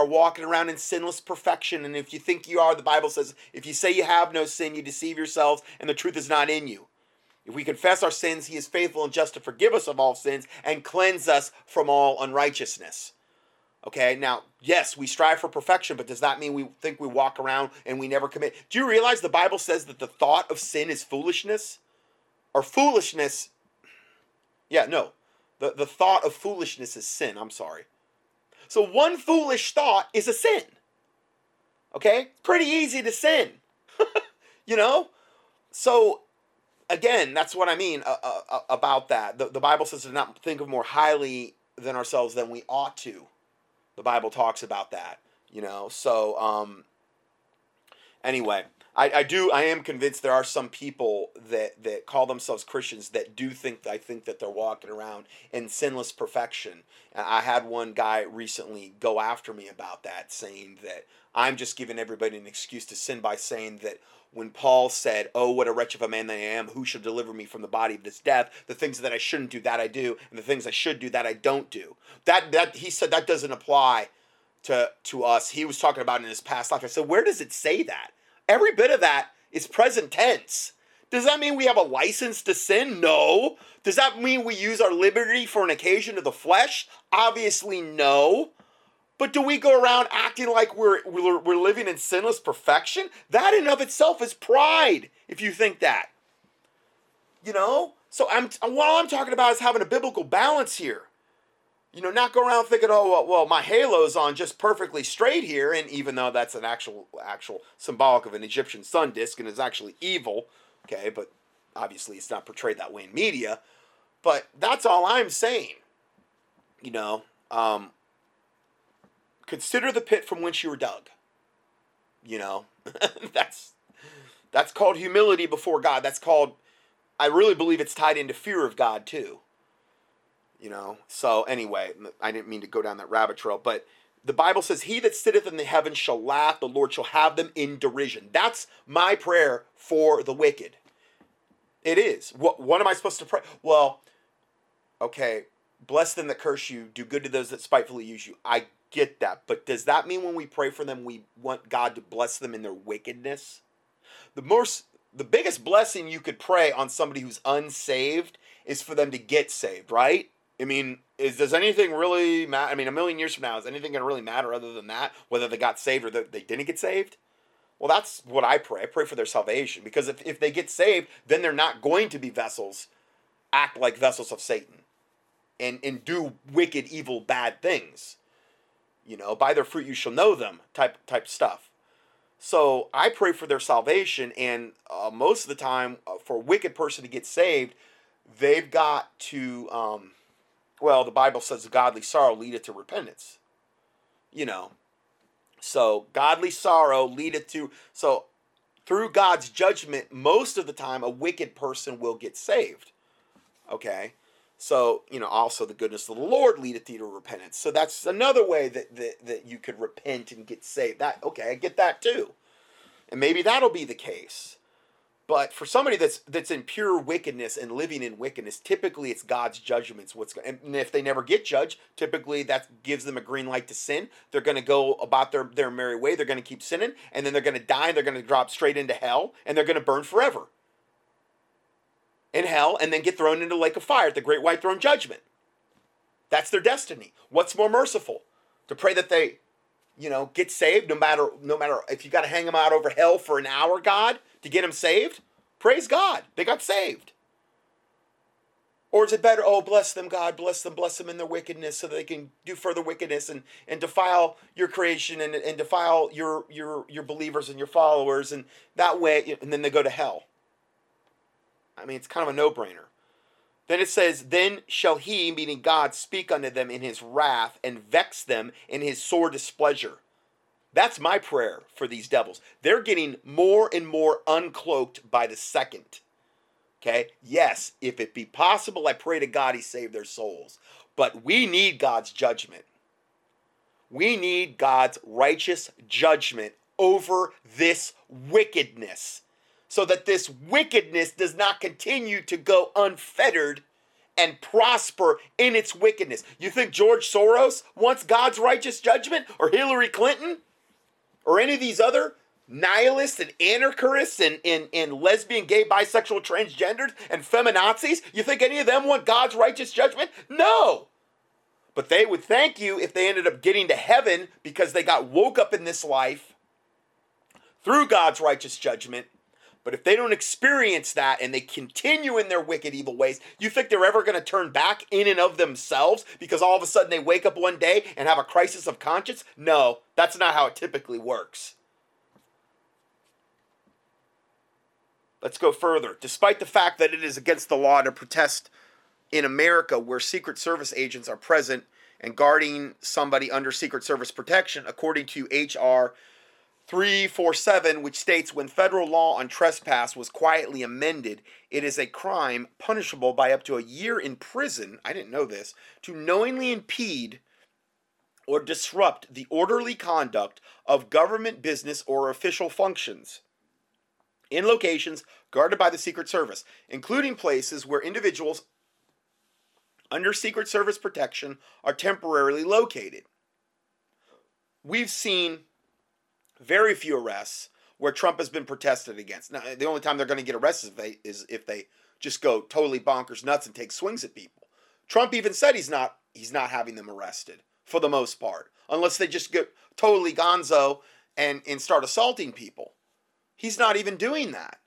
walking around in sinless perfection. And if you think you are, the Bible says, if you say you have no sin, you deceive yourselves, and the truth is not in you. If we confess our sins, he is faithful and just to forgive us of all sins and cleanse us from all unrighteousness. Okay, now, yes, we strive for perfection, but does that mean we think we walk around and we never commit? Do you realize the Bible says that the thought of sin is foolishness? Or foolishness... Yeah, no. The thought of foolishness is sin. I'm sorry. So one foolish thought is a sin. Okay? Pretty easy to sin. You know? So... Again, that's what I mean about that. The Bible says to not think of more highly than ourselves than we ought to. The Bible talks about that, you know. So, anyway, I am convinced there are some people that call themselves Christians that do think that they're walking around in sinless perfection. And I had one guy recently go after me about that, saying that I'm just giving everybody an excuse to sin by saying that when Paul said, "Oh, what a wretch of a man that I am, who shall deliver me from the body of this death? The things that I shouldn't do, that I do, and the things I should do, that I don't do." That he said that doesn't apply to us. He was talking about in his past life. I said, where does it say that? Every bit of that is present tense. Does that mean we have a license to sin? No. Does that mean we use our liberty for an occasion of the flesh? Obviously, no. But do we go around acting like we're living in sinless perfection? That in and of itself is pride, if you think that. You know? So what I'm talking about is having a biblical balance here. You know, not go around thinking, oh, well, my halo's on just perfectly straight here, and even though that's an actual symbolic of an Egyptian sun disk and is actually evil, okay, but obviously it's not portrayed that way in media. But that's all I'm saying. You know, consider the pit from whence you were dug. You know, that's called humility before God. That's called, I really believe it's tied into fear of God too. You know, so anyway, I didn't mean to go down that rabbit trail, but the Bible says, he that sitteth in the heavens shall laugh, the Lord shall have them in derision. That's my prayer for the wicked. It is. What am I supposed to pray? Well, okay, bless them that curse you, do good to those that spitefully use you. I get that, but does that mean when we pray for them, we want God to bless them in their wickedness? The biggest blessing you could pray on somebody who's unsaved is for them to get saved, right? I mean, does anything really matter? I mean, a million years from now, is anything going to really matter other than that, whether they got saved or they didn't get saved? Well, that's what I pray. I pray for their salvation, because if they get saved, then they're not going to be vessels, act like vessels of Satan, and do wicked, evil, bad things. You know, by their fruit you shall know them type stuff. So I pray for their salvation, and most of the time, for a wicked person to get saved, they've got to... Well, the Bible says godly sorrow leadeth to repentance, you know. So godly sorrow leadeth to... So through God's judgment, most of the time, a wicked person will get saved, okay? So, you know, also the goodness of the Lord leadeth thee to repentance. So that's another way that you could repent and get saved. That, okay, I get that too. And maybe that'll be the case. But for somebody that's in pure wickedness and living in wickedness, typically it's God's judgments. And if they never get judged, typically that gives them a green light to sin. They're going to go about their merry way. They're going to keep sinning, and then they're going to die, and they're going to drop straight into hell, and they're going to burn forever in hell, and then get thrown into the lake of fire at the great white throne judgment. That's their destiny. What's more merciful? To pray that they, you know, get saved, no matter if you got to hang them out over hell for an hour, God, to get them saved? Praise God, they got saved. Or is it better, oh, bless them, God, bless them in their wickedness so that they can do further wickedness and defile your creation and defile your believers and your followers, and that way, and then they go to hell. I mean, it's kind of a no-brainer. Then it says, then shall he, meaning God, speak unto them in his wrath and vex them in his sore displeasure. That's my prayer for these devils. They're getting more and more uncloaked by the second. Okay? Yes, if it be possible, I pray to God he save their souls. But we need God's judgment. We need God's righteous judgment over this wickedness, so that this wickedness does not continue to go unfettered and prosper in its wickedness. You think George Soros wants God's righteous judgment, or Hillary Clinton, or any of these other nihilists and anarchists and lesbian, gay, bisexual, transgenders and feminazis? You think any of them want God's righteous judgment? No. But they would thank you if they ended up getting to heaven because they got woke up in this life through God's righteous judgment. But if they don't experience that and they continue in their wicked, evil ways, you think they're ever going to turn back in and of themselves because all of a sudden they wake up one day and have a crisis of conscience? No, that's not how it typically works. Let's go further. Despite the fact that it is against the law to protest in America where Secret Service agents are present and guarding somebody under Secret Service protection, according to H.R. 347, which states when federal law on trespass was quietly amended, it is a crime punishable by up to a year in prison, I didn't know this, to knowingly impede or disrupt the orderly conduct of government business or official functions in locations guarded by the Secret Service, including places where individuals under Secret Service protection are temporarily located. We've seen very few arrests where Trump has been protested against. Now, the only time they're going to get arrested is if they just go totally bonkers nuts and take swings at people. Trump even said he's not having them arrested for the most part, unless they just get totally gonzo and start assaulting people. He's not even doing that.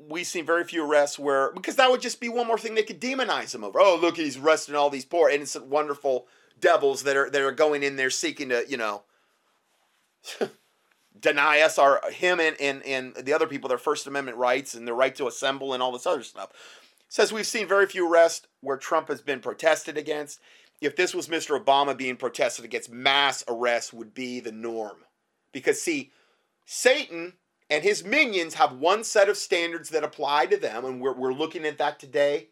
We've seen very few arrests where, because that would just be one more thing they could demonize him over. Oh, look, he's arresting all these poor, innocent, wonderful devils that are going in there seeking to, you know, deny us him and the other people their First Amendment rights and their right to assemble and all this other stuff. It says we've seen very few arrests where Trump has been protested against. If this was Mr. Obama being protested against, mass arrests would be the norm. Because, see, Satan and his minions have one set of standards that apply to them, and we're looking at that today.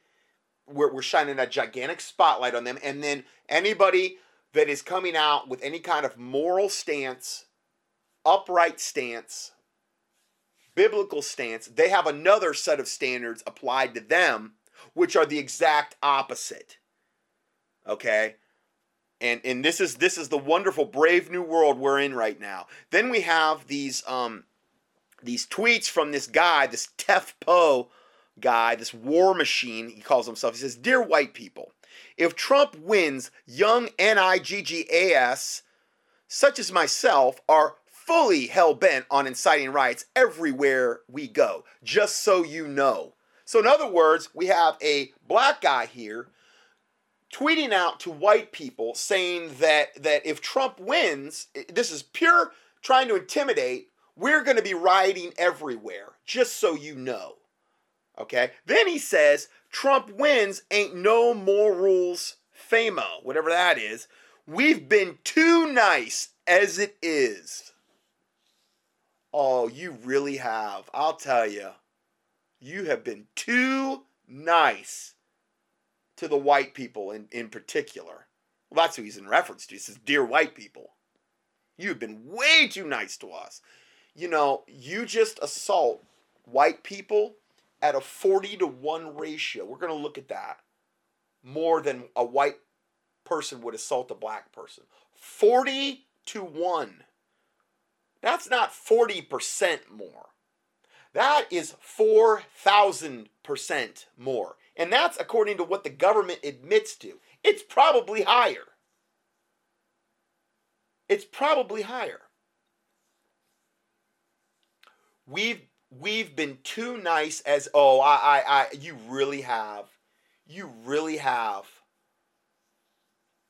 We're shining a gigantic spotlight on them, and then anybody that is coming out with any kind of moral stance, upright stance, biblical stance, they have another set of standards applied to them, which are the exact opposite. Okay? And this is the wonderful, brave new world we're in right now. Then we have these tweets from this guy, this Tef Poe guy, this war machine, he calls himself. He says, "Dear white people, if Trump wins, young niggas, such as myself, are fully hell-bent on inciting riots everywhere we go, just so you know." So in other words, we have a black guy here tweeting out to white people saying that if Trump wins, this is pure trying to intimidate, we're going to be rioting everywhere, just so you know. Okay? Then he says, Trump wins, ain't no more rules, FAMO, whatever that is. We've been too nice as it is. Oh, you really have. I'll tell you. You have been too nice to the white people in particular. Well, that's who he's in reference to. He says, "Dear white people, you've been way too nice to us. You know, you just assault white people at a 40-to-1 ratio. We're going to look at that. More than a white person would assault a black person. 40-to-1. That's not 40% more. That is 4,000% more. And that's according to what the government admits to. It's probably higher. It's probably higher. We've been too nice as, oh, I you really have. You really have.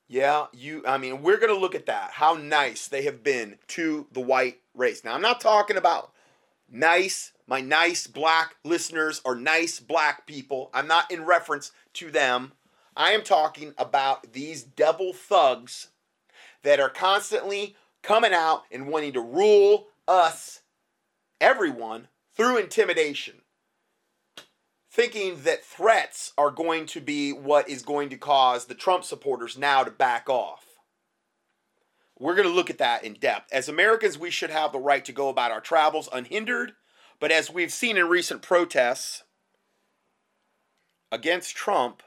Yeah, we're going to look at that. How nice they have been to the white race. Now, I'm not talking about nice. My nice black listeners are nice black people. I'm not in reference to them. I am talking about these devil thugs that are constantly coming out and wanting to rule us, everyone, through intimidation. Thinking that threats are going to be what is going to cause the Trump supporters now to back off. We're going to look at that in depth. As Americans, we should have the right to go about our travels unhindered. But as we've seen in recent protests against Trump,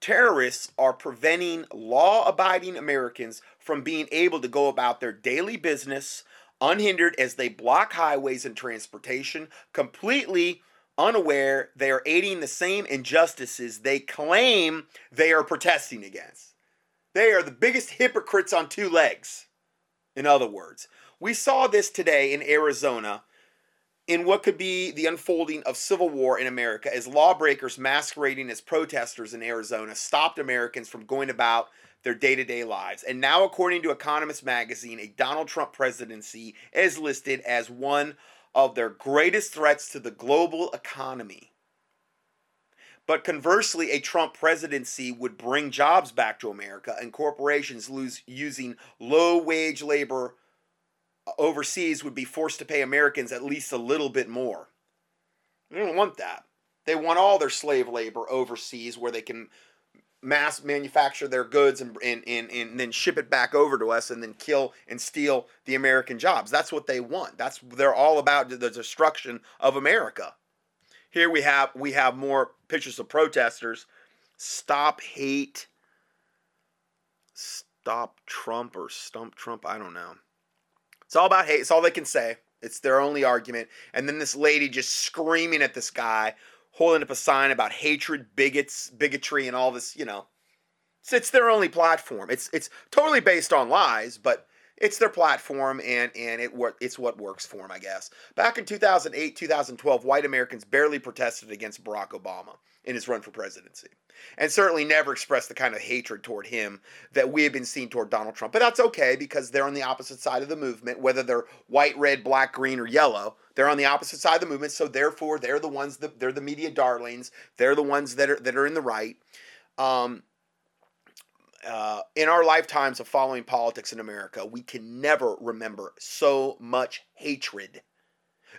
terrorists are preventing law-abiding Americans from being able to go about their daily business unhindered as they block highways and transportation, completely unaware they are aiding the same injustices they claim they are protesting against. They are the biggest hypocrites on two legs, in other words. We saw this today in Arizona in what could be the unfolding of civil war in America as lawbreakers masquerading as protesters in Arizona stopped Americans from going about their day-to-day lives. And now, according to Economist magazine, a Donald Trump presidency is listed as one of their greatest threats to the global economy. But conversely, a Trump presidency would bring jobs back to America, and corporations using low-wage labor overseas would be forced to pay Americans at least a little bit more. They don't want that. They want all their slave labor overseas where they can mass manufacture their goods and then ship it back over to us and then kill and steal the American jobs. That's what they want. They're all about the destruction of America. Here we have more pictures of protesters. Stop hate. Stop Trump or stump Trump. I don't know. It's all about hate. It's all they can say. It's their only argument. And then this lady just screaming at this guy, holding up a sign about hatred, bigotry, and all this, you know. It's their only platform. It's totally based on lies, but it's their platform, and it's what works for them, I guess. Back in 2008, 2012, white Americans barely protested against Barack Obama in his run for presidency, and certainly never expressed the kind of hatred toward him that we have been seeing toward Donald Trump. But that's okay, because they're on the opposite side of the movement, whether they're white, red, black, green, or yellow. They're on the opposite side of the movement, so therefore they're the ones that they're the media darlings. They're the ones that are in the right. In our lifetimes of following politics in America, we can never remember so much hatred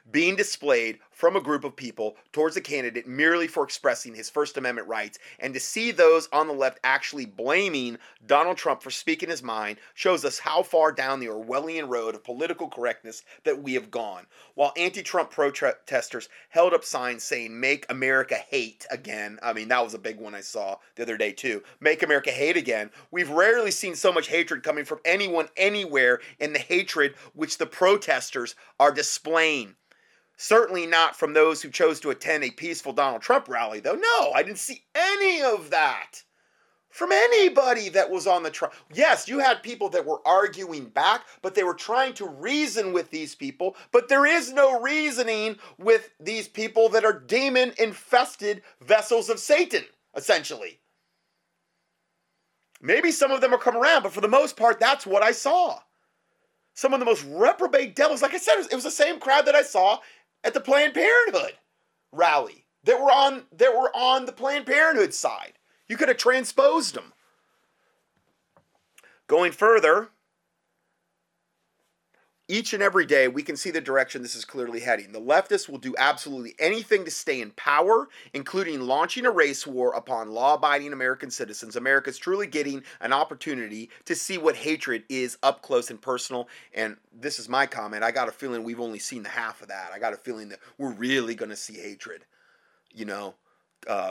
being displayed from a group of people towards a candidate merely for expressing his First Amendment rights, and to see those on the left actually blaming Donald Trump for speaking his mind shows us how far down the Orwellian road of political correctness that we have gone. While anti-Trump protesters held up signs saying, "Make America hate again," I mean, that was a big one I saw the other day too, "Make America hate again," we've rarely seen so much hatred coming from anyone anywhere in the hatred which the protesters are displaying. Certainly not from those who chose to attend a peaceful Donald Trump rally, though. No, I didn't see any of that from anybody that was on the Trump. Yes, you had people that were arguing back, but they were trying to reason with these people. But there is no reasoning with these people that are demon-infested vessels of Satan, essentially. Maybe some of them will come around, but for the most part, that's what I saw. Some of the most reprobate devils. Like I said, it was the same crowd that I saw at the Planned Parenthood rally, that were on the Planned Parenthood side. You could have transposed them. Going further, each and every day we can see the direction this is clearly heading. The leftists will do absolutely anything to stay in power, including launching a race war upon law-abiding American citizens. America's truly getting an opportunity to see what hatred is up close and personal. And this is my comment. I got a feeling we've only seen the half of that. I got a feeling that we're really going to see hatred, you know,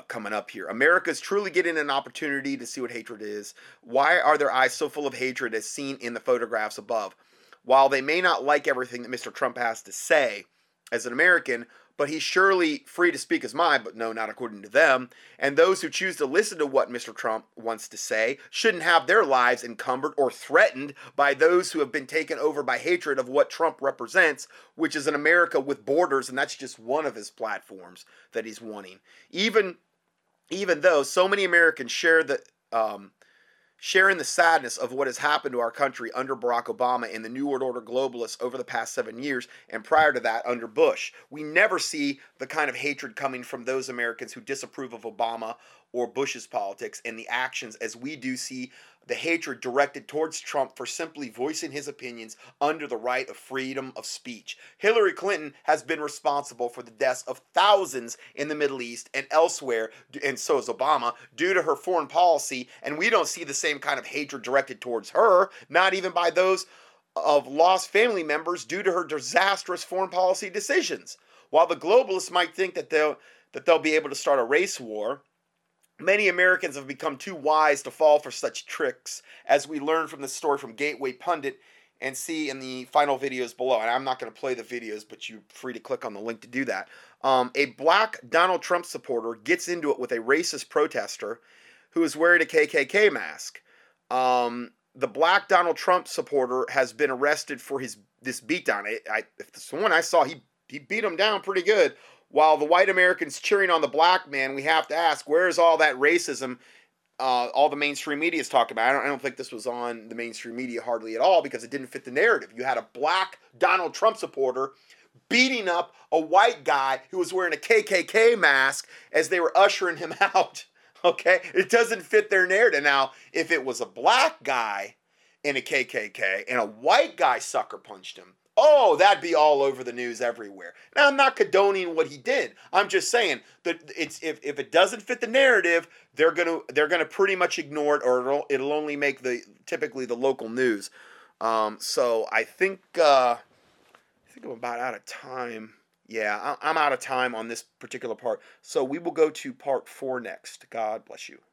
coming up here. America's truly getting an opportunity to see what hatred is. Why are their eyes so full of hatred as seen in the photographs above? While they may not like everything that Mr. Trump has to say as an American, but he's surely free to speak his mind, but no, not according to them. And those who choose to listen to what Mr. Trump wants to say shouldn't have their lives encumbered or threatened by those who have been taken over by hatred of what Trump represents, which is an America with borders, and that's just one of his platforms that he's wanting. Even though so many Americans share in the sadness of what has happened to our country under Barack Obama and the New World Order globalists over the past 7 years, and prior to that under Bush. We never see the kind of hatred coming from those Americans who disapprove of Obama or Bush's politics and the actions as we do see the hatred directed towards Trump for simply voicing his opinions under the right of freedom of speech. Hillary Clinton has been responsible for the deaths of thousands in the Middle East and elsewhere, and so is Obama, due to her foreign policy, and we don't see the same kind of hatred directed towards her, not even by those of lost family members due to her disastrous foreign policy decisions. While the globalists might think that they'll be able to start a race war, Many Americans have become too wise to fall for such tricks, as we learn from this story from Gateway Pundit and see in the final videos below. And I'm not going to play the videos, but you're free to click on the link to do that. A black Donald Trump supporter gets into it with a racist protester who is wearing a KKK mask. The black Donald Trump supporter has been arrested for this beatdown. If the one I saw, he beat him down pretty good. While the white Americans cheering on the black man, we have to ask, where is all that racism all the mainstream media is talking about? I don't think this was on the mainstream media hardly at all, because it didn't fit the narrative. You had a black Donald Trump supporter beating up a white guy who was wearing a KKK mask as they were ushering him out, okay? It doesn't fit their narrative. Now, if it was a black guy in a KKK and a white guy sucker punched him, oh, that'd be all over the news everywhere. Now, I'm not condoning what he did. I'm just saying that if it doesn't fit the narrative, they're gonna pretty much ignore it, or it'll only make typically the local news. So I think I'm about out of time. Yeah, I'm out of time on this particular part. So we will go to part 4 next. God bless you.